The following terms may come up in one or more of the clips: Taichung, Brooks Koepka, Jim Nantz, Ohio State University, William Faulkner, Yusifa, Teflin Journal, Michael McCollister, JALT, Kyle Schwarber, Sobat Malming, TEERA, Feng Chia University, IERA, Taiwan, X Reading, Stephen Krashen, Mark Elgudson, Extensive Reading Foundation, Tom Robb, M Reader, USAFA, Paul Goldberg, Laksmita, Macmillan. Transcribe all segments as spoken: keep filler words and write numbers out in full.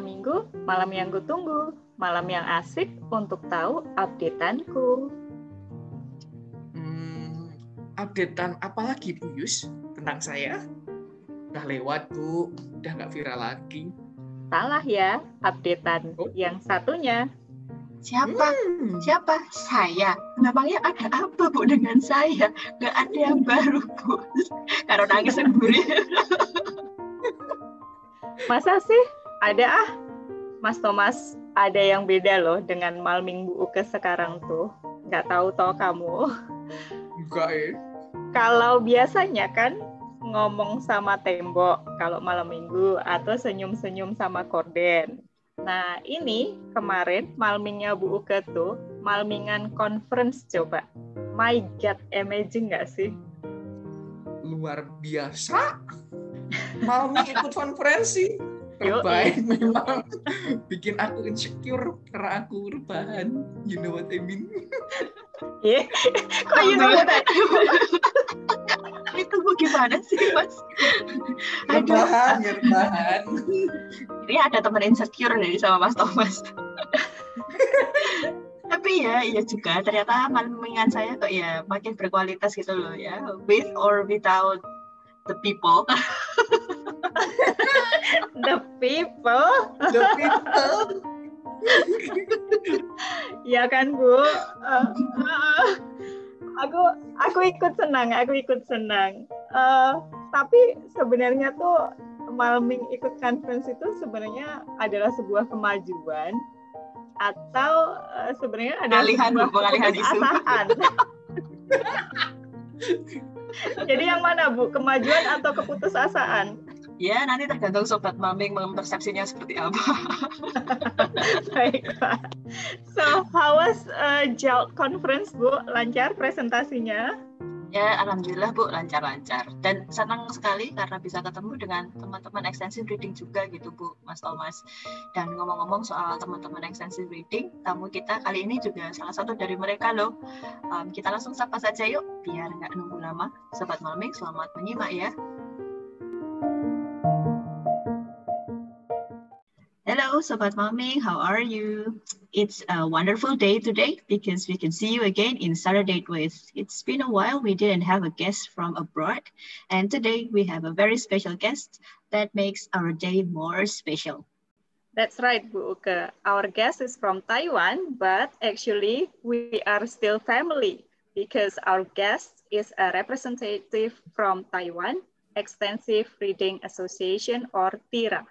malam minggu, malam yang kutunggu, malam yang asik untuk tahu updateanku. Hmm, updatean apa lagi Bu Yus tentang saya? Udah lewat Bu, udah nggak viral lagi. Salah ya, updatean oh. yang satunya. Siapa? Hmm. Siapa? Saya. Nampaknya ada apa, Bu, dengan saya? Nggak ada yang baru, Bu. Karena nangis sendiri. Masa sih? Ada ah. Mas Thomas, ada yang beda loh dengan malam minggu Uke sekarang tuh. Nggak tahu toh kamu. Enggak eh. Kalau biasanya kan ngomong sama tembok kalau malam minggu atau senyum-senyum sama korden. Nah, ini kemarin malmingnya Bu Uke tuh, malmingan conference coba. My God, amazing nggak sih? Luar biasa. Malming ikut konferensi. Terbaik memang. Bikin aku insecure karena aku rebahan. You know what I mean? Iya. Kok you know what I mean? Itu Bu gimana sih, Mas? Rebahan, ya rebahan. Ini ada teman insecure nih sama Mas Thomas. Tapi ya, iya juga. Ternyata malmingan saya kok ya makin berkualitas gitu loh ya. With or without the people. The people. The people. Ya kan Bu. Uh, uh, aku aku ikut senang, aku ikut senang. Uh, tapi sebenarnya tuh malming ikut conference itu sebenarnya adalah sebuah kemajuan atau uh, sebenarnya ada sebuah keputusasaan. Jadi yang mana Bu, kemajuan atau keputusasaan? Ya nanti tergantung sobat malming mempersepsinya seperti apa. Baik Pak. So how was uh, J A L T conference Bu? Lancar presentasinya? Ya, alhamdulillah Bu, lancar-lancar. Dan senang sekali karena bisa ketemu dengan teman-teman Extensive Reading juga gitu Bu, Mas Thomas. Dan ngomong-ngomong soal teman-teman Extensive Reading, tamu kita kali ini juga salah satu dari mereka loh. Um, kita langsung sapa saja yuk, biar nggak nunggu lama. Sobat Malming, selamat menyimak ya. Hello, Sobat Malming. How are you? It's a wonderful day today because we can see you again in Saturday Quiz. It's been a while we didn't have a guest from abroad, and today we have a very special guest that makes our day more special. That's right, Bu Uke. Our guest is from Taiwan, but actually we are still family because our guest is a representative from Taiwan Extensive Reading Association or TEERA.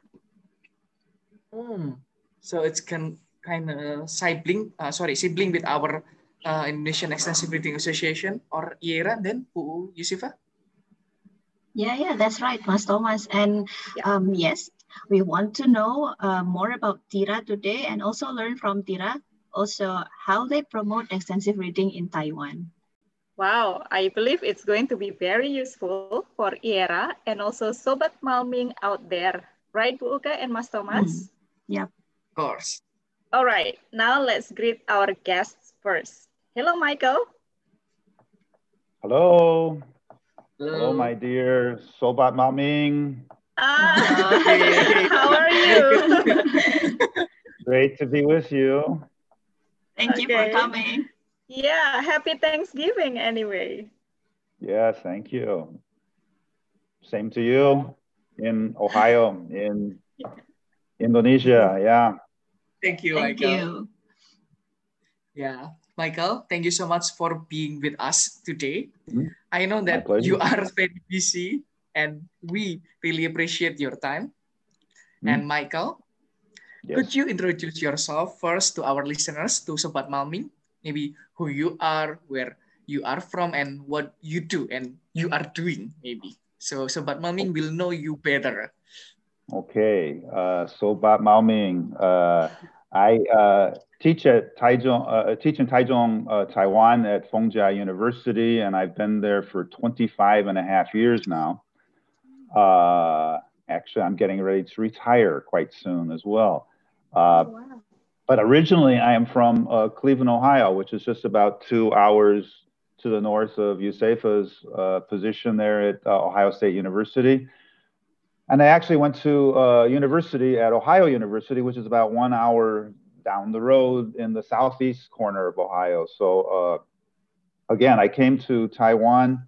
Mm. So it's kind kind of sibling, uh, sorry, sibling with our uh, Indonesian Extensive Reading Association or IERA then, Bu Yusifa? Yeah, yeah, that's right, Mas Thomas. And um, yes, we want to know uh, more about TEERA today and also learn from TEERA also how they promote extensive reading in Taiwan. Wow, I believe it's going to be very useful for IERA and also Sobat Malming out there. Right, Bu Uke and Mas Thomas? Mm. Yeah. Of course. All right, now let's greet our guests first. Hello, Michael. Hello. Hello, Hello my dear Sobat Malming. Ah, how are you? Great to be with you. Thank okay. you for coming. Yeah, happy Thanksgiving anyway. Yes, thank you. Same to you in Ohio, in Indonesia, yeah. Thank you, thank Michael. You. Yeah, Michael, thank you so much for being with us today. Mm-hmm. I know that you are very busy and we really appreciate your time. Mm-hmm. And Michael, yes. could you introduce yourself first to our listeners, to Sobat Malming? Maybe who you are, where you are from, and what you do and you are doing, maybe. So Sobat Malming will know you better. Okay, uh, Sobat Malming, uh, I uh, teach at Taichung, uh, teach in Taichung, uh, Taiwan at Feng Chia University, and I've been there for twenty-five and a half years now. Uh, actually, I'm getting ready to retire quite soon as well. Uh, oh, wow. But originally, I am from uh, Cleveland, Ohio, which is just about two hours to the north of USAFA's uh, position there at uh, Ohio State University. And I actually went to a university at Ohio University, which is about one hour down the road in the southeast corner of Ohio. So uh, again, I came to Taiwan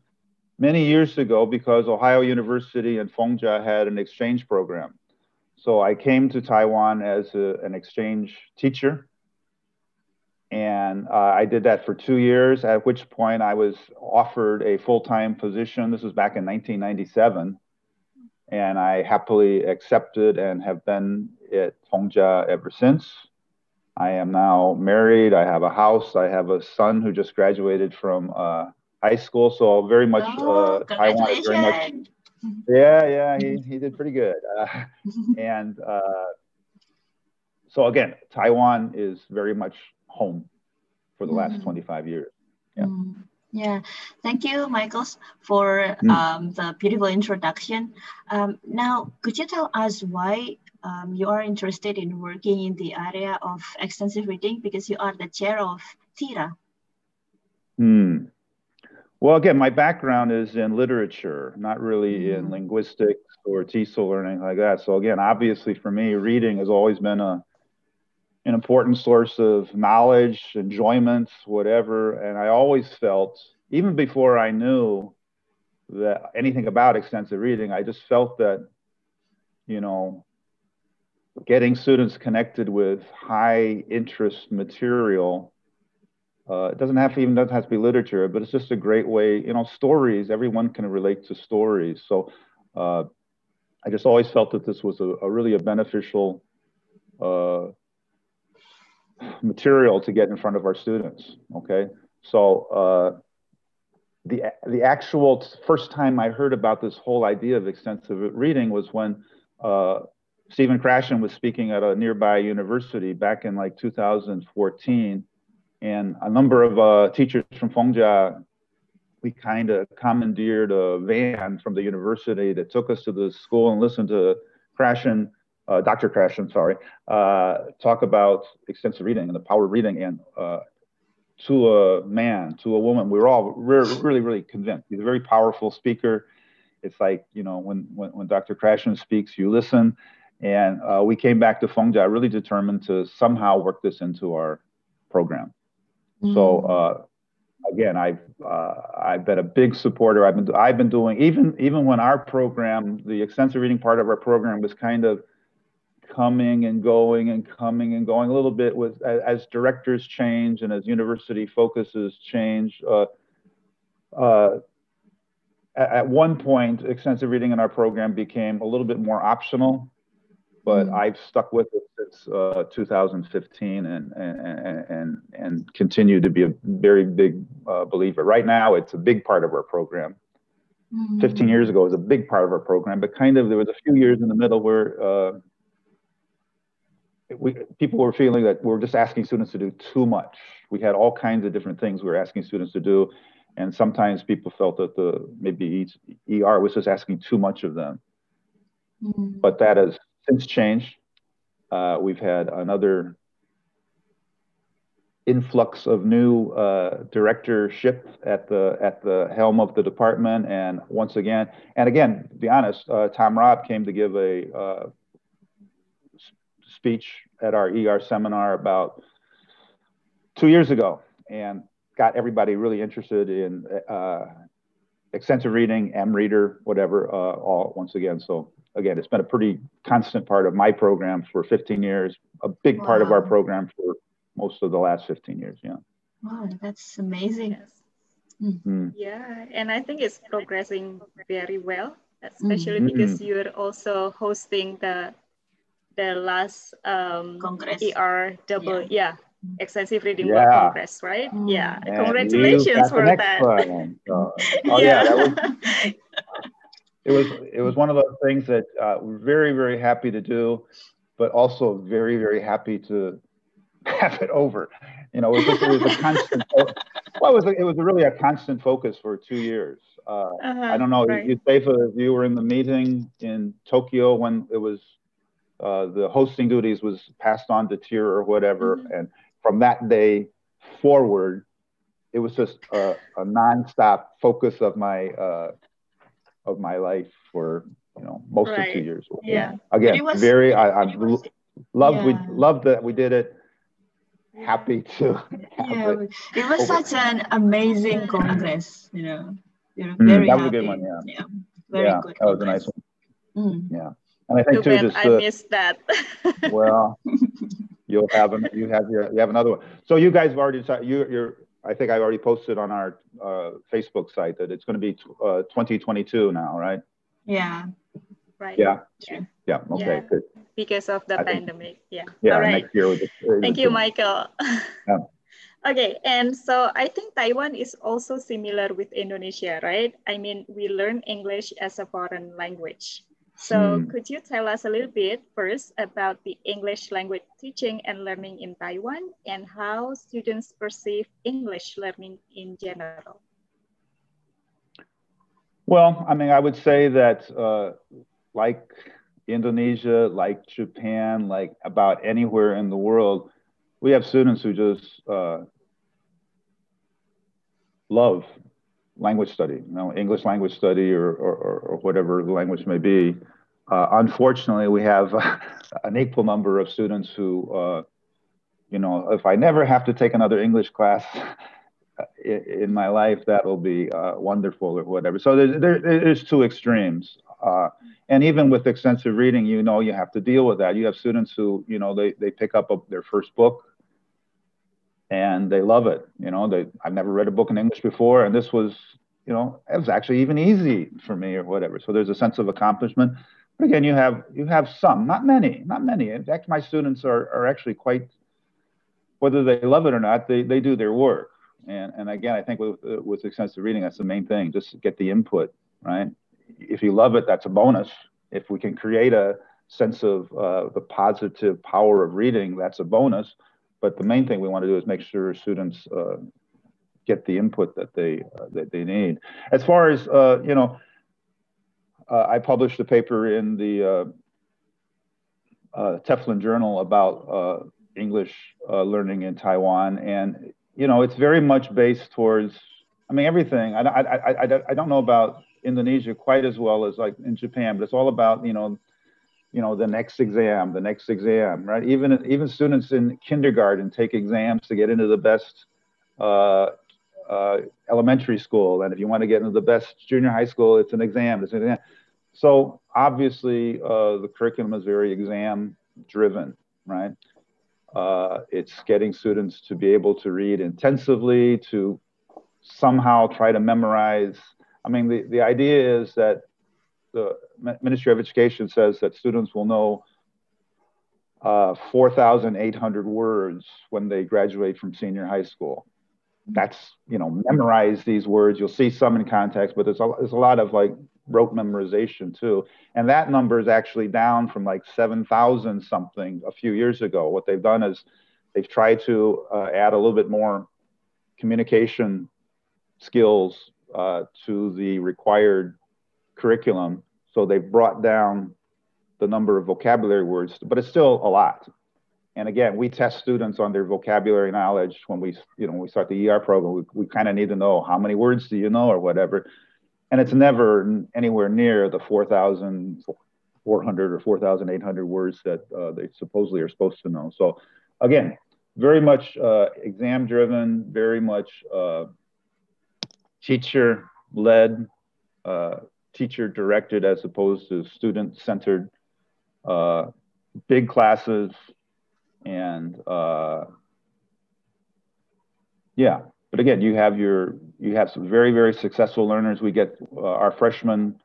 many years ago because Ohio University and Feng Chia had an exchange program. So I came to Taiwan as a, an exchange teacher. And uh, I did that for two years, at which point I was offered a full-time position. This was back in nineteen ninety-seven. And I happily accepted and have been at Feng Chia ever since. I am now married. I have a house. I have a son who just graduated from uh, high school. So very much oh, uh, Taiwan is very much. Yeah, yeah, he, he did pretty good. Uh, and uh, so again, Taiwan is very much home for the last mm. twenty-five years. Yeah. Mm. Yeah, thank you, Michaels, for mm. um, the beautiful introduction. Um, now, could you tell us why um, you are interested in working in the area of extensive reading, because you are the chair of TEERA? Mm. Well, again, my background is in literature, not really mm. in linguistics or TESOL or anything like that. So again, obviously for me, reading has always been a an important source of knowledge, enjoyment, whatever. And I always felt, even before I knew that anything about extensive reading, I just felt that, you know, getting students connected with high interest material, uh, it doesn't have to even doesn't have to be literature, but it's just a great way, you know, stories, everyone can relate to stories. So uh, I just always felt that this was a, a really a beneficial uh, material to get in front of our students. Okay, so uh, the the actual first time I heard about this whole idea of extensive reading was when uh, Stephen Krashen was speaking at a nearby university back in like two thousand fourteen, and a number of uh, teachers from Feng Chia, we kind of commandeered a van from the university that took us to the school and listened to Krashen. Uh, Doctor Krashen, sorry, uh, talk about extensive reading and the power of reading. And uh, to a man, to a woman, we were all re really, really convinced. He's a very powerful speaker. It's like, you know, when, when, when Doctor Krashen speaks, you listen. And uh, we came back to Feng Chia really determined to somehow work this into our program. Mm. So uh, again, I've, uh, I've been a big supporter. I've been, I've been doing, even, even when our program, the extensive reading part of our program was kind of coming and going and coming and going a little bit with as, as directors change and as university focuses change. Uh, uh, at, at one point, extensive reading in our program became a little bit more optional, but mm-hmm. I've stuck with it since uh, two thousand fifteen and, and, and, and continue to be a very big uh, believer. Right now, it's a big part of our program. Mm-hmm. fifteen years ago, it was a big part of our program, but kind of there was a few years in the middle where uh, We, people were feeling that we're just asking students to do too much. We had all kinds of different things we were asking students to do. And sometimes people felt that the maybe E R was just asking too much of them. Mm-hmm. But that has since changed. Uh, we've had another influx of new uh, directorship at the, at the helm of the department. And once again, and again, to be honest, uh, Tom Robb came to give a uh, speech at our E R seminar about two years ago and got everybody really interested in uh, extensive reading, M Reader, whatever, uh, all once again. So again, it's been a pretty constant part of my program for fifteen years, a big wow. part of our program for most of the last fifteen years, yeah. Wow, that's amazing. Yes. Mm-hmm. Yeah, and I think it's progressing very well, especially mm-hmm. because you're also hosting the the last um, Congress. E R double, yeah, yeah extensive reading yeah. World Congress, right? Mm. Yeah, and congratulations for that. One, so. Oh yeah, yeah that was, it was it was one of those things that uh, we're very very happy to do, but also very very happy to have it over. You know, it was, just, it was a constant. Well, it was a, it was really a constant focus for two years. Uh, uh -huh, I don't know, right. USAFA, if you were in the meeting in Tokyo when it was. Uh, the hosting duties was passed on to TEERA or whatever. Mm-hmm. And from that day forward, it was just a, a nonstop focus of my, uh, of my life for, you know, most right. of two years. Yeah. Again, was, very, I, I was, loved, yeah. we loved that we did it. Happy to have yeah, it. It was over. Such an amazing congress, you know. You know, very mm, that was happy. A good one, yeah. Yeah, very yeah, good that congress. Was a nice one. Mm. Yeah. And I think too, too just I uh, missed that. Well, you'll have an, you have your you have another one. So you guys have already decided. You you're. I think I already posted on our uh, Facebook site that it's going to be uh, twenty twenty-two now, right? Yeah. Right. Yeah. Yeah. yeah. Okay. Yeah. Good. Because of the I pandemic. Think, yeah. Yeah. All right. Next year we'll just, we'll Thank you, do. Michael. Yeah. Okay. And so I think Taiwan is also similar with Indonesia, right? I mean, we learn English as a foreign language. So could you tell us a little bit first about the English language teaching and learning in Taiwan and how students perceive English learning in general? Well, I mean, I would say that uh, like Indonesia, like Japan, like about anywhere in the world, we have students who just uh, love language study, you know, English language study or, or, or whatever the language may be. Uh, unfortunately, we have an equal number of students who, uh, you know, if I never have to take another English class in, in my life, that will be uh, wonderful or whatever. So there, there, there's two extremes. Uh, and even with extensive reading, you know, you have to deal with that. You have students who, you know, they, they pick up a, their first book and they love it. You know, they, I've never read a book in English before, and this was, you know, it was actually even easy for me or whatever. So there's a sense of accomplishment. But again, you have you have some, not many, not many. In fact, my students are, are actually quite, whether they love it or not, they, they do their work. And, and again, I think with, with extensive reading, that's the main thing, just get the input, right? If you love it, that's a bonus. If we can create a sense of uh, the positive power of reading, that's a bonus. But the main thing we want to do is make sure students uh, get the input that they uh, that they need. As far as uh, you know, uh, I published a paper in the uh, uh, Teflin Journal about uh, English uh, learning in Taiwan, and you know, it's very much based towards. I mean, everything. I I I, I, I don't know about Indonesia quite as well as like in Japan, but it's all about you know. you know, the next exam, the next exam, right? Even even students in kindergarten take exams to get into the best uh, uh, elementary school. And if you want to get into the best junior high school, it's an exam. It's an exam. So obviously uh, the curriculum is very exam driven, right? Uh, it's getting students to be able to read intensively, to somehow try to memorize. I mean, the, the idea is that the Ministry of Education says that students will know uh, four thousand eight hundred words when they graduate from senior high school. That's, you know, memorize these words. You'll see some in context, but there's a, there's a lot of like rote memorization too. And that number is actually down from like seven thousand something a few years ago. What they've done is they've tried to uh, add a little bit more communication skills uh, to the required curriculum, so they've brought down the number of vocabulary words, but it's still a lot. And again, we test students on their vocabulary knowledge when we, you know, when we start the E R program. We, we kind of need to know how many words do you know or whatever, and it's never anywhere near the four thousand four hundred or four thousand eight hundred words that uh, they supposedly are supposed to know. So, again, very much uh, exam-driven, very much uh, teacher-led. Uh, teacher directed as opposed to student centered, uh, big classes, and uh, yeah. But again, you have your you have some very very successful learners. We get uh, our freshman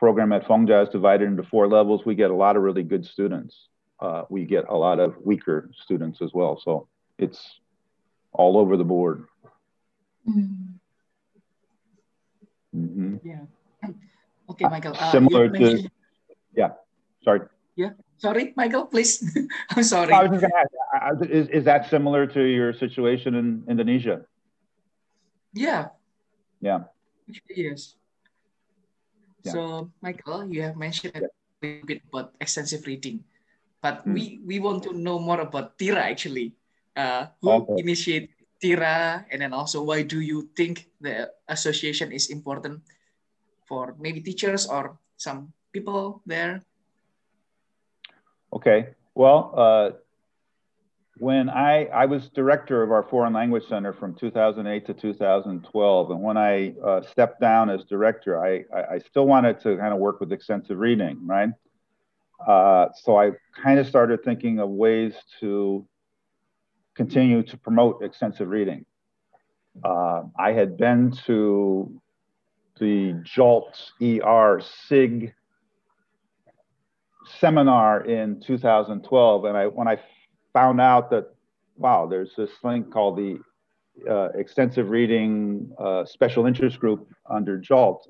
program at Feng Chia is divided into four levels. We get a lot of really good students. Uh, we get a lot of weaker students as well. So it's all over the board. Mm-hmm. Yeah. Okay, Michael. Uh, Similar to, yeah, sorry. Yeah, sorry, Michael, please. I'm sorry. I was just gonna ask, is, is that similar to your situation in Indonesia? Yeah. Yeah. Yes. Yeah. So, Michael, you have mentioned yeah. a little bit about extensive reading, but mm. we, we want to know more about TEERA, actually. Uh, who okay. initiated TEERA, and then also why do you think the association is important for maybe teachers or some people there? Okay, well, uh, when I, I was director of our Foreign Language Center from two thousand eight to two thousand twelve, and when I uh, stepped down as director, I, I, I still wanted to kind of work with extensive reading, right? Uh, so I kind of started thinking of ways to continue to promote extensive reading. Uh, I had been to the JALT E R SIG seminar in two thousand twelve, and I when I found out that, wow, there's this thing called the uh, Extensive Reading uh, Special Interest Group under JALT,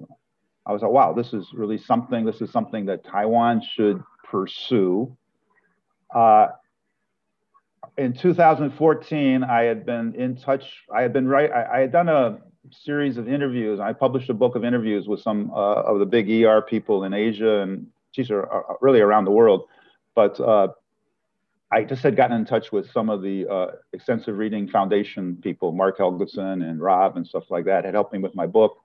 I was like, wow, this is really something, this is something that Taiwan should pursue. Uh, in two thousand fourteen, I had been in touch, I had been right, I, I had done a series of interviews. I published a book of interviews with some uh, of the big E R people in Asia and geez, are really around the world. But uh, I just had gotten in touch with some of the uh, Extensive Reading Foundation people, Mark Elgudson and Rob and stuff like that, had helped me with my book.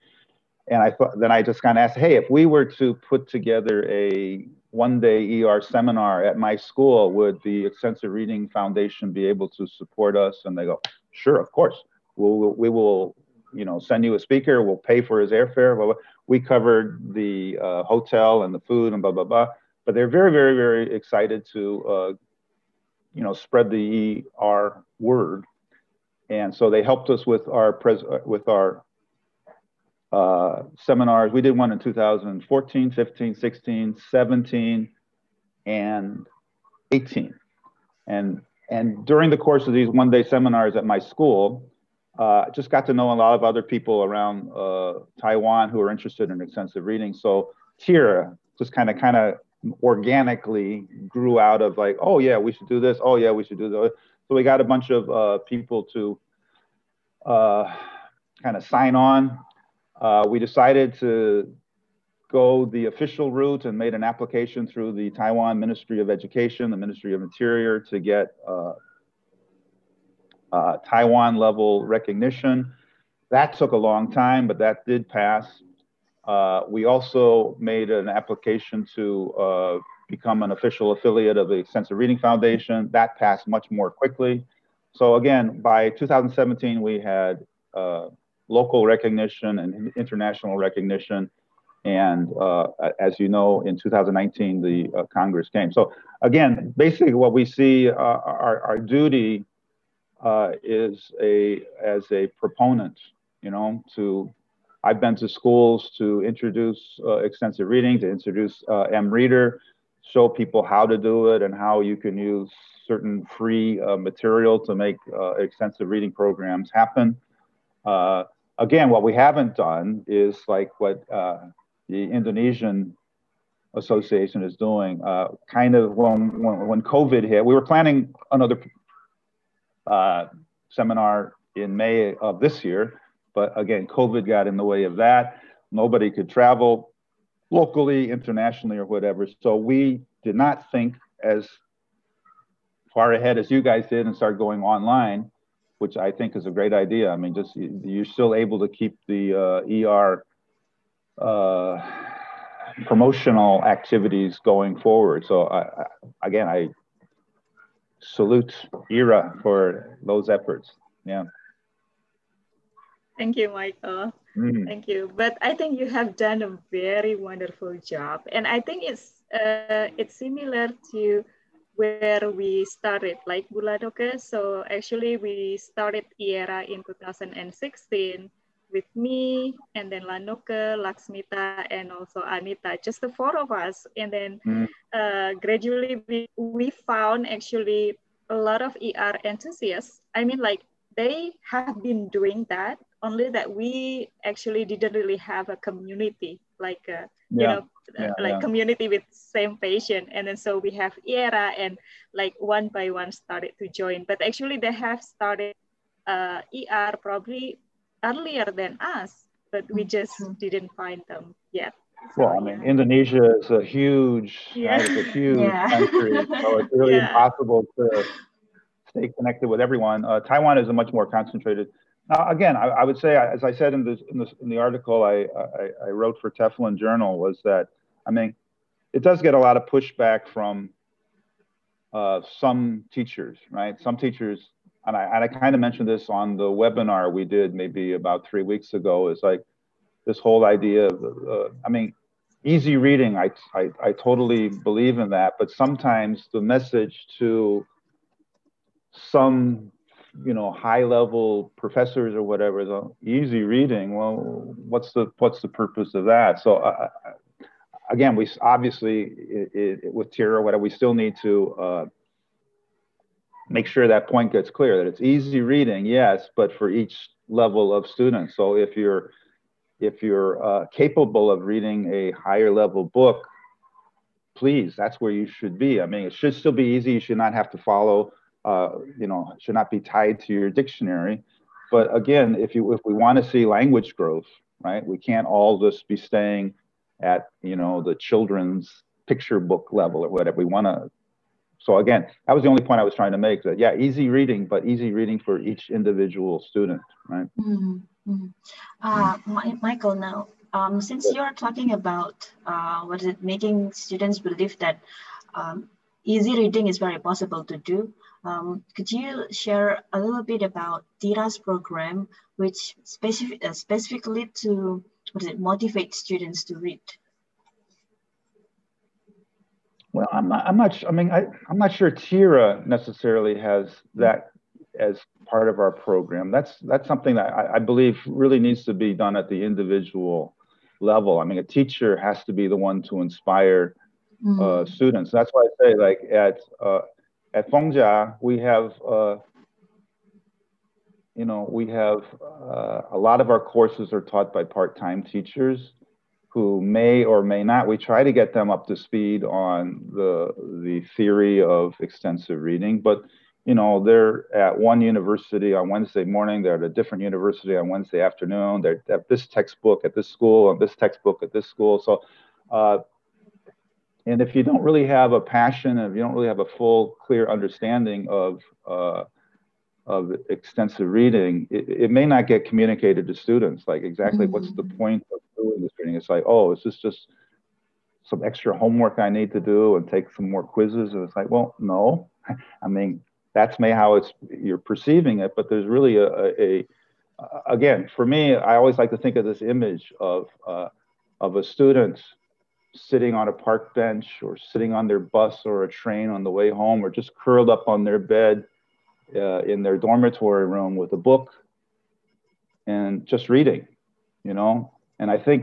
And I thought, then I just kind of asked, hey, if we were to put together a one-day E R seminar at my school, would the Extensive Reading Foundation be able to support us? And they go, sure, of course. We'll, we will, you know, send you a speaker. We'll pay for his airfare. Blah, blah. We covered the uh, hotel and the food and blah, blah, blah. But they're very, very, very excited to, uh, you know, spread the E R word. And so they helped us with our pres with our uh seminars. We did one in two thousand fourteen, fifteen, sixteen, seventeen, and eighteen, and and during the course of these one-day seminars at my school, uh just got to know a lot of other people around uh Taiwan who are interested in extensive reading. So TEERA just kind of kind of organically grew out of like, oh yeah, we should do this, oh yeah, we should do this. So we got a bunch of uh people to uh kind of sign on. Uh, we decided to go the official route and made an application through the Taiwan Ministry of Education, the Ministry of Interior, to get uh, uh, Taiwan level recognition. That took a long time, but that did pass. Uh, we also made an application to uh, become an official affiliate of the Extensive Reading Foundation. That passed much more quickly. So again, by two thousand seventeen, we had uh, local recognition and international recognition. And uh, as you know, in two thousand nineteen, the uh, Congress came. So again, basically what we see uh, our, our duty uh, is a, as a proponent, you know, to, I've been to schools to introduce uh, extensive reading, to introduce uh, M Reader, show people how to do it and how you can use certain free uh, material to make uh, extensive reading programs happen. Uh, Again, what we haven't done is like what uh, the Indonesian Association is doing. Uh, kind of when, when, when COVID hit, we were planning another uh, seminar in May of this year, but again, COVID got in the way of that. Nobody could travel locally, internationally, or whatever. So we did not think as far ahead as you guys did and start going online, which I think is a great idea. I mean, just you're still able to keep the uh, E R uh, promotional activities going forward. So I, I, again, I salute IERA for those efforts, yeah. Thank you, Michael, mm. Thank you. But I think you have done a very wonderful job. And I think it's, uh, it's similar to where we started, like Buladoke. So actually we started IERA in two thousand sixteen with me and then Lanoke, Laksmita, and also Anita, just the four of us. And then mm. uh, gradually we, we found actually a lot of E R enthusiasts. I mean, like they have been doing that, only that we actually didn't really have a community, like a, yeah. you know, yeah, like yeah. community with same patient. And then so we have IERA and like one by one started to join, but actually they have started uh, E R probably earlier than us, but we just didn't find them yet. So, well, I mean, yeah. Indonesia is a huge, yeah. right, it's a huge yeah. country, so it's really yeah. impossible to stay connected with everyone. Uh, Taiwan is a much more concentrated. Now, again, I, I would say, as I said in, this, in, this, in the article I, I, I wrote for Teflin Journal, was that, I mean, it does get a lot of pushback from uh, some teachers, right? Some teachers, and I, and I kind of mentioned this on the webinar we did maybe about three weeks ago, is like this whole idea of, uh, I mean, easy reading, I, I, I totally believe in that, but sometimes the message to some, you know, high level professors or whatever, the easy reading, well, what's the, what's the purpose of that? So uh, again, we obviously, it, it, with TEERA, whatever, we still need to uh, make sure that point gets clear, that it's easy reading, yes, but for each level of student. So if you're, if you're uh, capable of reading a higher level book, please, that's where you should be. I mean, it should still be easy. You should not have to follow Uh, you know, should not be tied to your dictionary. But again, if you if we want to see language growth, right, we can't all just be staying at, you know, the children's picture book level or whatever we want to. So again, that was the only point I was trying to make, that, yeah, easy reading, but easy reading for each individual student, right? Mm-hmm. uh, my, Michael, now, um, since you're talking about, uh, what is it, making students believe that um, easy reading is very possible to do, Um, could you share a little bit about TEERA's program, which specific, uh, specifically to what is it, motivate students to read? Well, I'm not, I'm not sure, I mean, I, I'm not sure TEERA necessarily has that as part of our program. That's, that's something that I, I believe really needs to be done at the individual level. I mean, a teacher has to be the one to inspire mm. uh, students. That's why I say, like, at... Uh, At Feng Chia, we have, uh, you know, we have uh, a lot of our courses are taught by part-time teachers who may or may not. We try to get them up to speed on the the theory of extensive reading, but you know, they're at one university on Wednesday morning, they're at a different university on Wednesday afternoon. They're at this textbook at this school, and this textbook at this school. So. Uh, And if you don't really have a passion, if you don't really have a full, clear understanding of uh, of extensive reading, it, it may not get communicated to students. Like, exactly mm-hmm. what's the point of doing this reading? It's like, oh, is this just some extra homework I need to do and take some more quizzes? And it's like, well, no. I mean, that's maybe how it's you're perceiving it, but there's really a, a, a again, for me, I always like to think of this image of uh, of a student sitting on a park bench or sitting on their bus or a train on the way home, or just curled up on their bed uh, in their dormitory room with a book and just reading, you know? And I think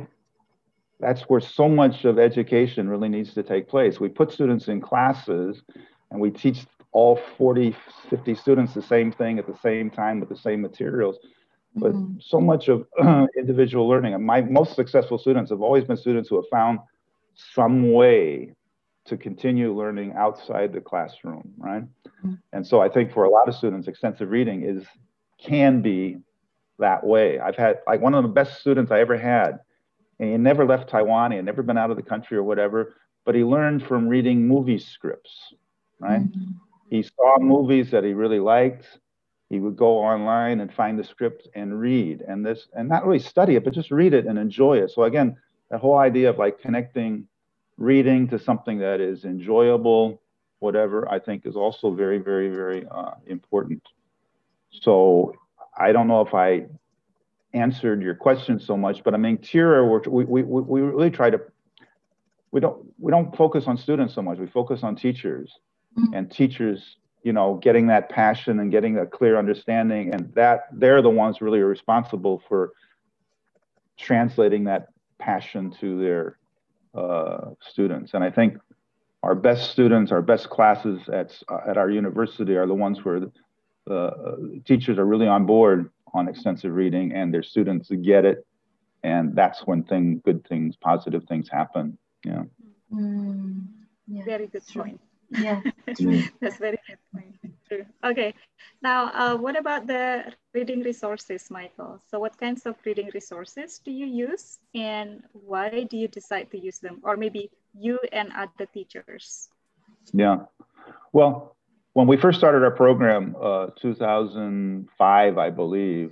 that's where so much of education really needs to take place. We put students in classes and we teach all forty, fifty students the same thing at the same time with the same materials. But mm-hmm. so much of uh, individual learning, and my most successful students have always been students who have found some way to continue learning outside the classroom, right? Mm-hmm. And so I think for a lot of students, extensive reading is can be that way. I've had, like, one of the best students I ever had, and he never left Taiwan, he had never been out of the country or whatever, but he learned from reading movie scripts, right? Mm-hmm. He saw movies that he really liked. He would go online and find the script and read, and this, and not really study it, but just read it and enjoy it. So again, the whole idea of, like, connecting reading to something that is enjoyable, whatever, I think is also very, very, very uh, important. So I don't know if I answered your question so much, but I mean, TEERA, we, we, we really try to, we don't, we don't focus on students so much. We focus on teachers mm-hmm. and teachers, you know, getting that passion and getting a clear understanding. And that they're the ones really responsible for translating that passion to their uh, students. And I think our best students, our best classes at, uh, at our university are the ones where the uh, teachers are really on board on extensive reading and their students get it. And that's when thing, good things, positive things happen. Yeah. Mm, yeah. Very good point. Yeah. That's very good point. True. Okay. Now, uh, what about the reading resources, Michael? So what kinds of reading resources do you use and why do you decide to use them? Or maybe you and other teachers? Yeah. Well, when we first started our program, uh, two thousand five, I believe,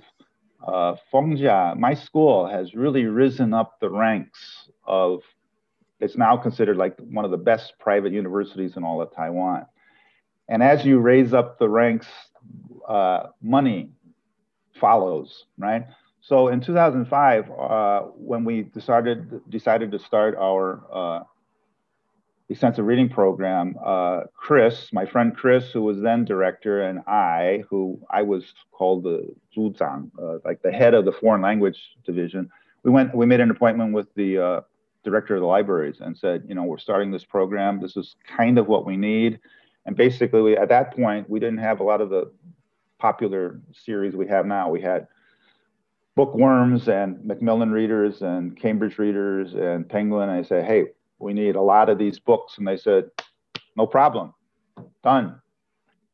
uh, Feng Chia, my school, has really risen up the ranks of It's now considered like one of the best private universities in all of Taiwan. And as you raise up the ranks, uh, money follows, right? So in two thousand five, uh, when we decided, decided to start our uh, extensive reading program, uh, Chris, my friend Chris, who was then director, and I, who I was called the Zhuzhang, uh, like the head of the foreign language division, we went, we made an appointment with the uh, director of the libraries and said, you know, we're starting this program. This is kind of what we need. And basically, we, at that point, we didn't have a lot of the popular series we have now. We had Bookworms and Macmillan Readers and Cambridge Readers and Penguin. And I said, hey, we need a lot of these books. And they said, no problem, done.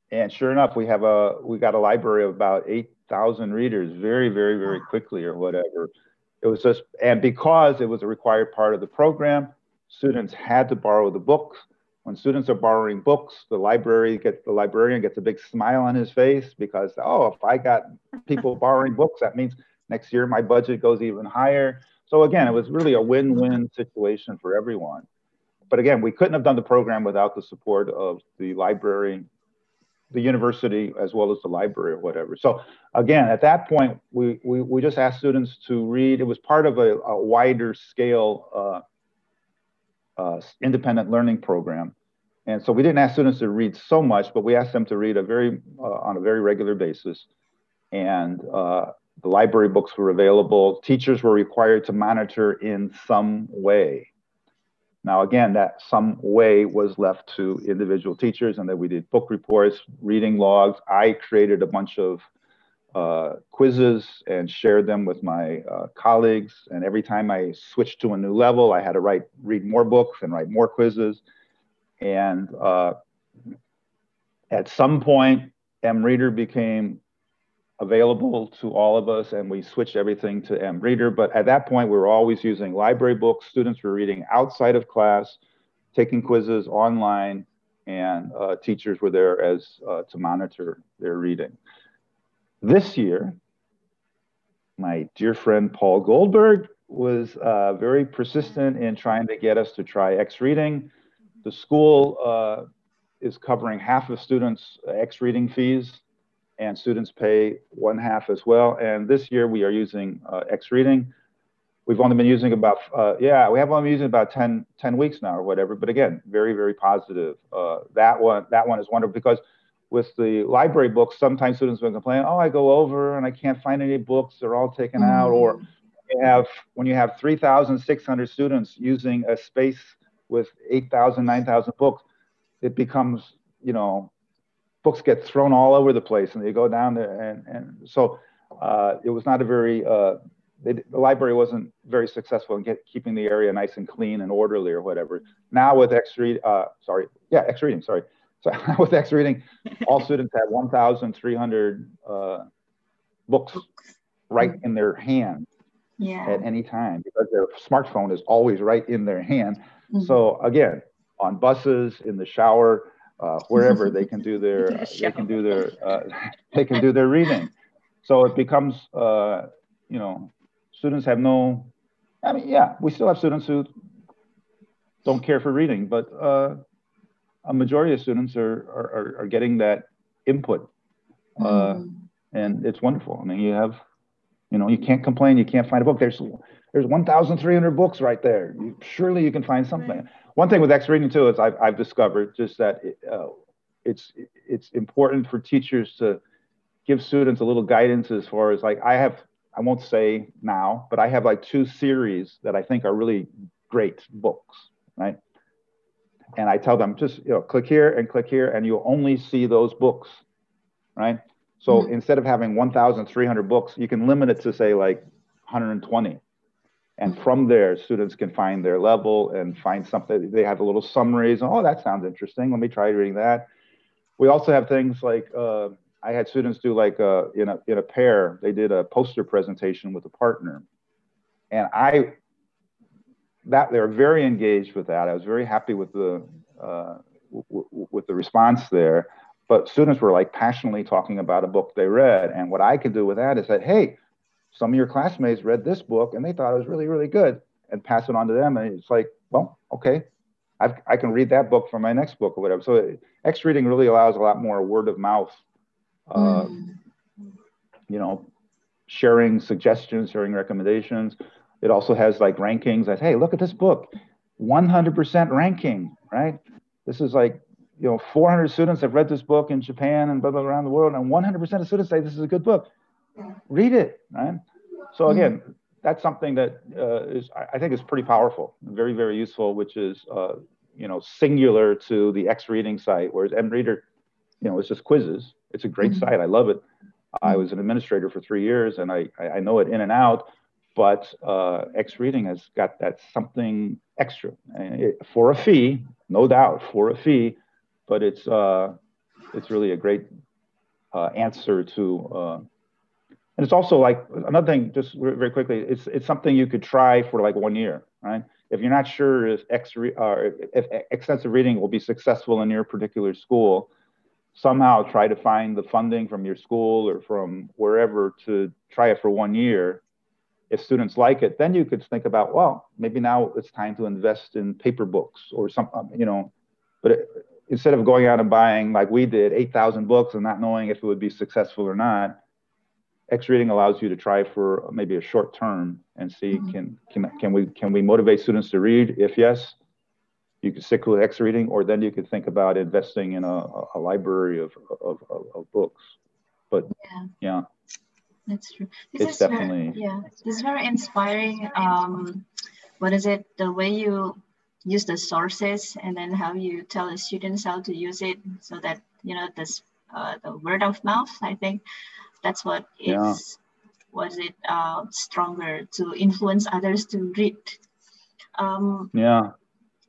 And sure enough, we have a, we got a library of about eight thousand readers very, very, very quickly or whatever. It was just, and because it was a required part of the program, students had to borrow the books. When students are borrowing books, the library gets, the librarian gets a big smile on his face because, oh, if I got people borrowing books, that means next year my budget goes even higher. So again, it was really a win-win situation for everyone. But again, we couldn't have done the program without the support of the library, the university, as well as the library or whatever. So again, at that point, we, we, we just asked students to read. It was part of a, a wider scale uh, uh, independent learning program. And so we didn't ask students to read so much, but we asked them to read a very, uh, on a very regular basis. And uh, the library books were available. Teachers were required to monitor in some way. Now, again, that some way was left to individual teachers, and then we did book reports, reading logs. I created a bunch of uh, quizzes and shared them with my uh, colleagues. And every time I switched to a new level, I had to write, read more books and write more quizzes. And uh, at some point, M Reader became available to all of us, and we switched everything to M Reader. But at that point, we were always using library books. Students were reading outside of class, taking quizzes online, and uh, teachers were there as uh, to monitor their reading. This year, my dear friend Paul Goldberg was uh, very persistent in trying to get us to try X Reading. The school uh, is covering half of students' X Reading fees, and students pay one half as well. And this year we are using uh, X Reading. We've only been using about, uh, yeah, we have only been using about ten, ten weeks now or whatever, but again, very, very positive. Uh, that one, that one is wonderful because with the library books, sometimes students will complain, oh, I go over and I can't find any books, they're all taken mm-hmm. out. Or you have, when you have three thousand six hundred students using a space with eight thousand, nine thousand books, it becomes, you know, books get thrown all over the place and they go down there. And, and so uh, it was not a very, uh, they, the library wasn't very successful in get, keeping the area nice and clean and orderly or whatever. Now with X Read, uh, sorry, yeah, X Reading, sorry. So with X Reading, all students have one thousand three hundred uh, books right in their hand yeah. at any time because their smartphone is always right in their hand. Mm-hmm. So again, on buses, in the shower, uh, wherever they can do their, they can do their, uh, they can do their reading. So it becomes, uh, you know, students have no. I mean, yeah, we still have students who don't care for reading, but uh, a majority of students are are, are getting that input, uh, mm. and it's wonderful. I mean, you have, you know, you can't complain. You can't find a book. There's There's one thousand three hundred books right there. You, surely you can find something. Right. One thing with X Reading too is I've, I've discovered just that it, uh, it's it's important for teachers to give students a little guidance as far as like I have, I won't say now, but I have like two series that I think are really great books, right? And I tell them just, you know, click here and click here and you'll only see those books, right? So mm-hmm. instead of having one thousand three hundred books, you can limit it to say like one hundred twenty. And from there, students can find their level and find something. They have a little summaries. Oh, that sounds interesting. Let me try reading that. We also have things like uh, I had students do like uh, in a in a pair. They did a poster presentation with a partner, and I that they were very engaged with that. I was very happy with the uh, w with the response there. But students were like passionately talking about a book they read, and what I could do with that is that hey. Some of your classmates read this book and they thought it was really, really good and pass it on to them. And it's like, well, okay, I've, I can read that book for my next book or whatever. So it, X Reading really allows a lot more word of mouth, uh, mm. you know, sharing suggestions, sharing recommendations. It also has like rankings, like, hey, look at this book, one hundred percent ranking, right? This is like, you know, four hundred students have read this book in Japan and blah, blah, blah, around the world, and one hundred percent of students say this is a good book. Read it, right? So again, that's something that uh, is, I think is pretty powerful, very, very useful, which is, uh, you know, singular to the X Reading site, whereas M Reader, you know, it's just quizzes. It's a great mm-hmm. site. I love it. I was an administrator for three years and I, I know it in and out, but uh, X Reading has got that something extra and it, for a fee, no doubt, for a fee. But it's uh, it's really a great uh, answer to, uh, and it's also like another thing. Just very quickly, it's it's something you could try for like one year, right? If you're not sure if X re or if extensive reading will be successful in your particular school, somehow try to find the funding from your school or from wherever to try it for one year. If students like it, then you could think about, well, maybe now it's time to invest in paper books or some, you know, but. It, Instead of going out and buying, like we did, eight thousand books and not knowing if it would be successful or not, X Reading allows you to try for maybe a short term and see, mm-hmm. can, can, can, we, can we motivate students to read? If yes, you could stick with X Reading, or then you could think about investing in a, a library of, of, of, of books. But yeah. yeah. That's true. This it's is definitely. Very, yeah, this is very inspiring. Um, what is it, the way you use the sources and then how you tell the students how to use it, so that, you know, this uh, the word of mouth, I think that's what is yeah. was it uh, stronger to influence others to read. Um, yeah.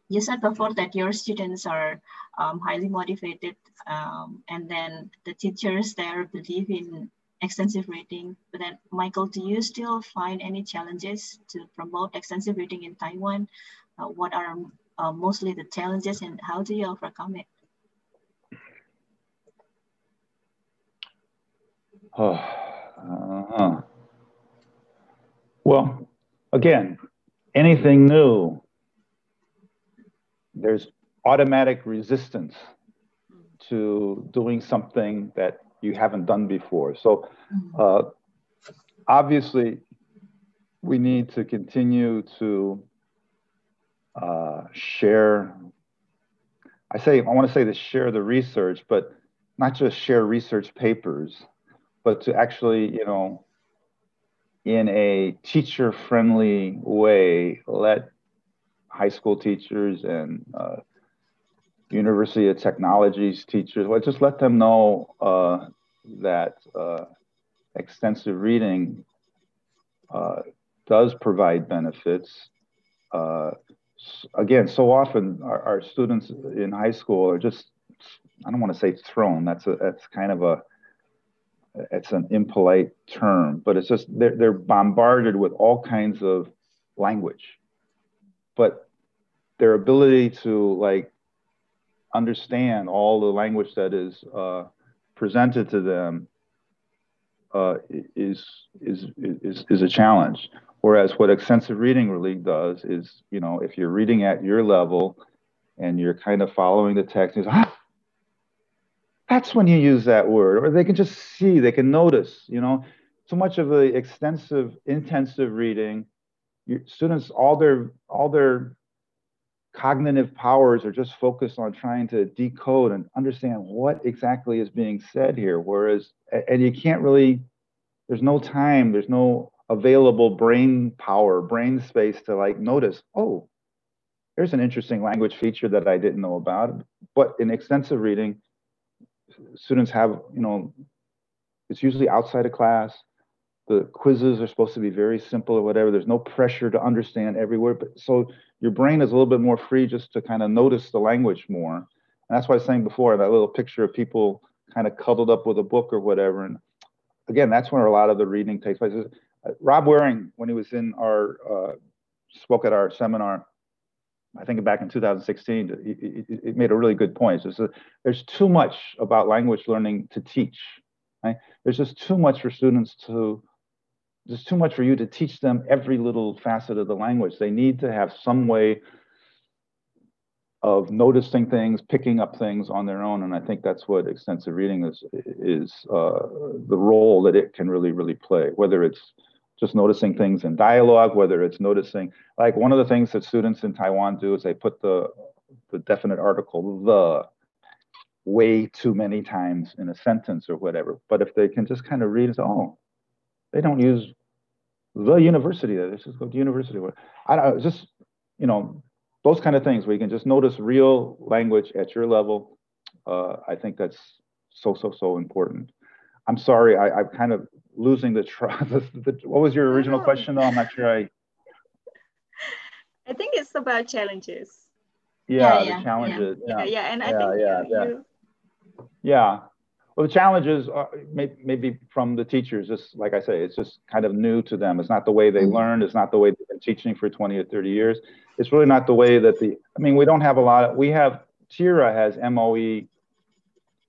You said before that your students are um, highly motivated, um, and then the teachers there believe in extensive reading. But then, Michael, do you still find any challenges to promote extensive reading in Taiwan? Uh, what are uh, mostly the challenges, and how do you overcome it? Oh, uh, well, again, anything new, there's automatic resistance to doing something that you haven't done before. So uh, obviously, we need to continue to Uh, share, I say, I want to say to share the research, but not just share research papers, but to actually, you know, in a teacher-friendly way, let high school teachers and uh, University of Technologies teachers, well, just let them know uh, that uh, extensive reading uh, does provide benefits. Uh, Again, so often our, our students in high school are just, I don't want to say thrown, that's a, that's kind of a, it's an impolite term, but it's just, they're, they're bombarded with all kinds of language. But their ability to like understand all the language that is uh, presented to them uh, is, is, is, is a challenge. Whereas what extensive reading really does is, you know, if you're reading at your level and you're kind of following the text, you say, ah, that's when you use that word, or they can just see, they can notice, you know, so much of the extensive, intensive reading, your students, all their, all their cognitive powers are just focused on trying to decode and understand what exactly is being said here. Whereas, and you can't really, there's no time, there's no available brain power, brain space to like notice, oh, here's an interesting language feature that I didn't know about. But in extensive reading, students have, you know, it's usually outside of class. The quizzes are supposed to be very simple or whatever. There's no pressure to understand every word. But so your brain is a little bit more free just to kind of notice the language more. And that's why I was saying before, that little picture of people kind of cuddled up with a book or whatever. And again, that's where a lot of the reading takes place. Rob Waring, when he was in our, uh, spoke at our seminar, I think back in two thousand sixteen, it, it, it made a really good point. It's just, there's too much about language learning to teach, right? There's just too much for students to, there's too much for you to teach them every little facet of the language. They need to have some way of noticing things, picking up things on their own. And I think that's what extensive reading is, is uh, the role that it can really, really play, whether it's just noticing things in dialogue, whether it's noticing, like one of the things that students in Taiwan do is they put the, the definite article, the, way too many times in a sentence or whatever. But if they can just kind of read and say, oh, they don't use the university, they just go to university. I don't just, you know, those kind of things where you can just notice real language at your level. Uh, I think that's so, so, so important. I'm sorry, I, I'm kind of losing the track. What was your original oh. question though? I'm not sure I. I think it's about challenges. Yeah, yeah, yeah, the challenges. Yeah, yeah, yeah. yeah. and I yeah, think yeah, you, yeah. You... yeah. Well, the challenges are may, maybe from the teachers. Just like I say, it's just kind of new to them. It's not the way they mm-hmm. learned. It's not the way they've been teaching for twenty or thirty years. It's really not the way that the. I mean, we don't have a lot. Of, we have TEERA has M O E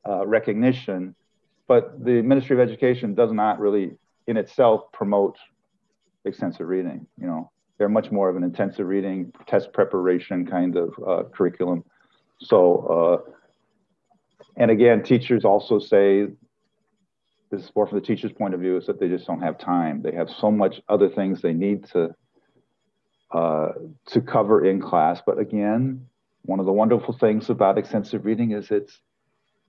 uh, recognition, but the Ministry of Education does not really, in itself, promote extensive reading. You know. They're much more of an intensive reading, test preparation kind of uh, curriculum. So, uh, and again, teachers also say, this is more from the teacher's point of view, is that they just don't have time. They have so much other things they need to, uh, to cover in class. But again, one of the wonderful things about extensive reading is it's,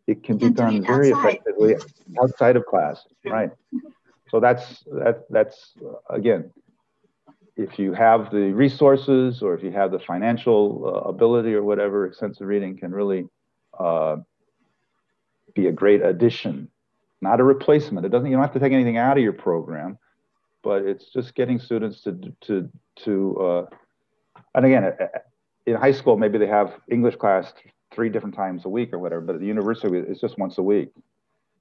it can be done very effectively outside of class, right? So that's, that, that's uh, again, if you have the resources or if you have the financial uh, ability or whatever, extensive reading can really uh, be a great addition, not a replacement. It doesn't, you don't have to take anything out of your program, but it's just getting students to, to, to uh, and again, in high school, maybe they have English class three different times a week or whatever, but at the university, it's just once a week.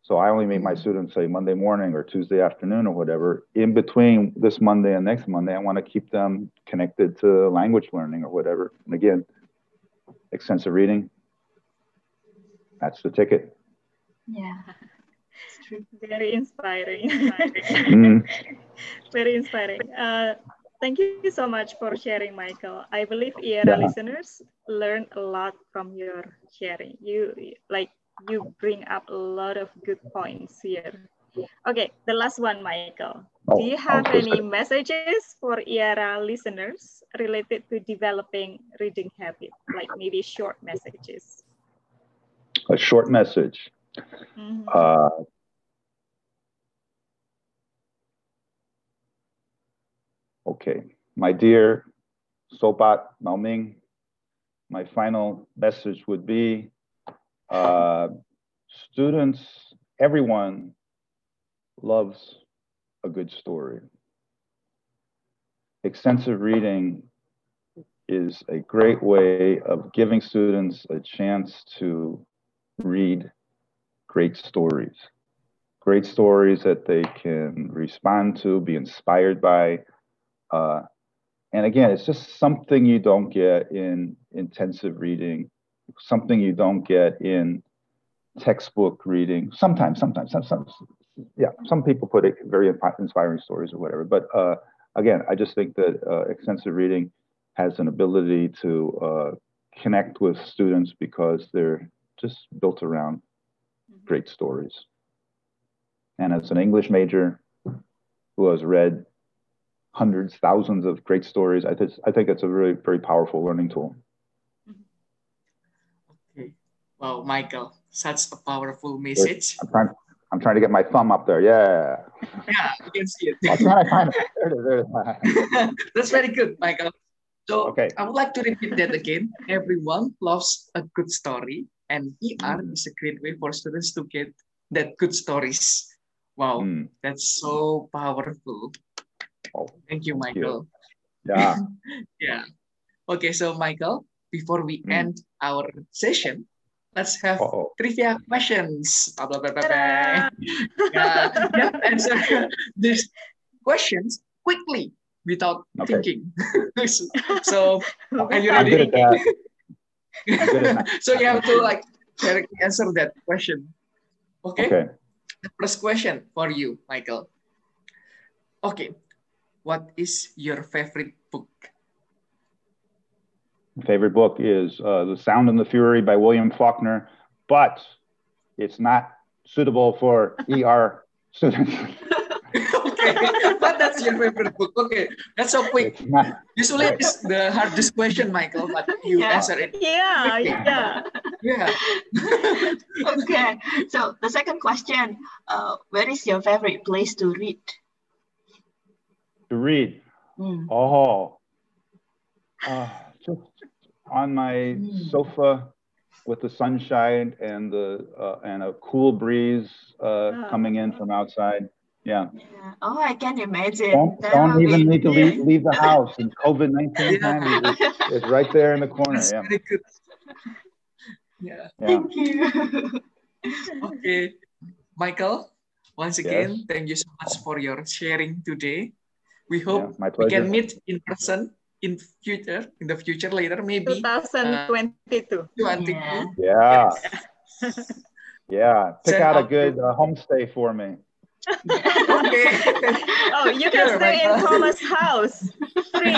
So I only meet my students, say, Monday morning or Tuesday afternoon or whatever. In between this Monday and next Monday, I want to keep them connected to language learning or whatever. And again, extensive reading, that's the ticket. Yeah, it's true. Very inspiring. mm. Very inspiring. Uh, thank you so much for sharing, Michael. I believe I E R A yeah. listeners learn a lot from your sharing. You like. You bring up a lot of good points here. Okay, the last one, Michael. Oh, do you have any messages for I E R A listeners related to developing reading habits, like maybe short messages? A short message. Mm-hmm. uh, okay, my dear Sobat Mao Ming, my final message would be Uh, students, everyone loves a good story. Extensive reading is a great way of giving students a chance to read great stories. Great stories that they can respond to, be inspired by. Uh, and again, it's just something you don't get in intensive reading. Something you don't get in textbook reading. Sometimes, sometimes, sometimes, yeah. Some people put it very inspiring stories or whatever. But uh, again, I just think that uh, extensive reading has an ability to uh, connect with students because they're just built around great stories. And as an English major who has read hundreds, thousands of great stories, I, th I think it's a really very powerful learning tool. Wow, Michael, such a powerful message. I'm trying, I'm trying to get my thumb up there. Yeah. Yeah, you can see it. I'm trying to find it. There it is, there it is. That's very good, Michael. So okay. I would like to repeat that again. Everyone loves a good story, and E R mm. is a great way for students to get that good stories. Wow, mm. that's so powerful. Oh, thank you, thank Michael. You. Yeah. yeah. Okay, so Michael, before we mm. end our session, let's have Uh-oh. trivia questions. Blah, blah, blah, blah, blah. Yeah. yeah. Answer these questions quickly without okay. thinking. So, are you ready? So you have to like directly answer that question. Okay? okay. The first question for you, Michael. Okay. What is your favorite book? My favorite book is uh, The Sound and the Fury by William Faulkner, but it's not suitable for E R students. Okay, but that's your favorite book. Okay, that's so quick. Usually it's the hardest question, Michael, but you yeah. answer it. Yeah, yeah. yeah. Okay, so the second question, uh, where is your favorite place to read? To read? Mm. Oh, uh, just on my mm. sofa with the sunshine and, the, uh, and a cool breeze uh, oh. coming in from outside. Yeah. yeah. Oh, I can imagine. Don't, don't even need to leave, leave the house. In COVID nineteen time, it's, it's right there in the corner. That's yeah. Very good. yeah. yeah. Thank you. Okay. Michael, once again, yes. thank you so much for your sharing today. We hope yeah, we can meet in person in future, in the future later, maybe. twenty twenty-two. Uh, yeah. Yeah. yeah. Pick Send out a good uh, homestay for me. Okay. Oh, you can sure, stay in Thomas' house, free.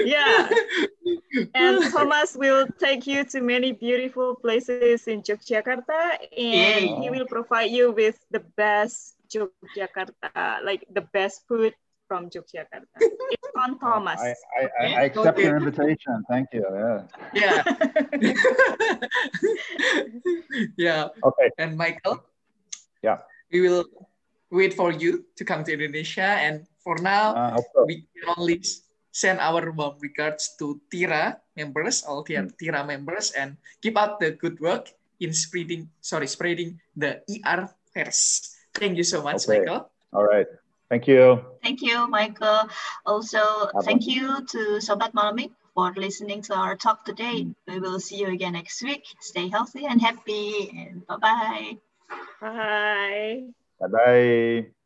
Yeah, and Thomas will take you to many beautiful places in Yogyakarta, and yeah. he will provide you with the best Yogyakarta, like the best food from Yogyakarta. It's on Thomas. I, I, I, I accept okay. your invitation. Thank you. Yeah. Yeah. yeah. Okay. And Michael. Yeah. We will wait for you to come to Indonesia, and for now, uh, so. we can only send our warm regards to TEERA members, all TEERA mm. members, and keep up the good work in spreading, sorry, spreading the E R first. Thank you so much, okay. Michael. All right. Thank you. Thank you, Michael. Also, Have thank on. you to Sobat Malamik for listening to our talk today. Mm. We will see you again next week. Stay healthy and happy, and bye-bye. Bye. Bye-bye.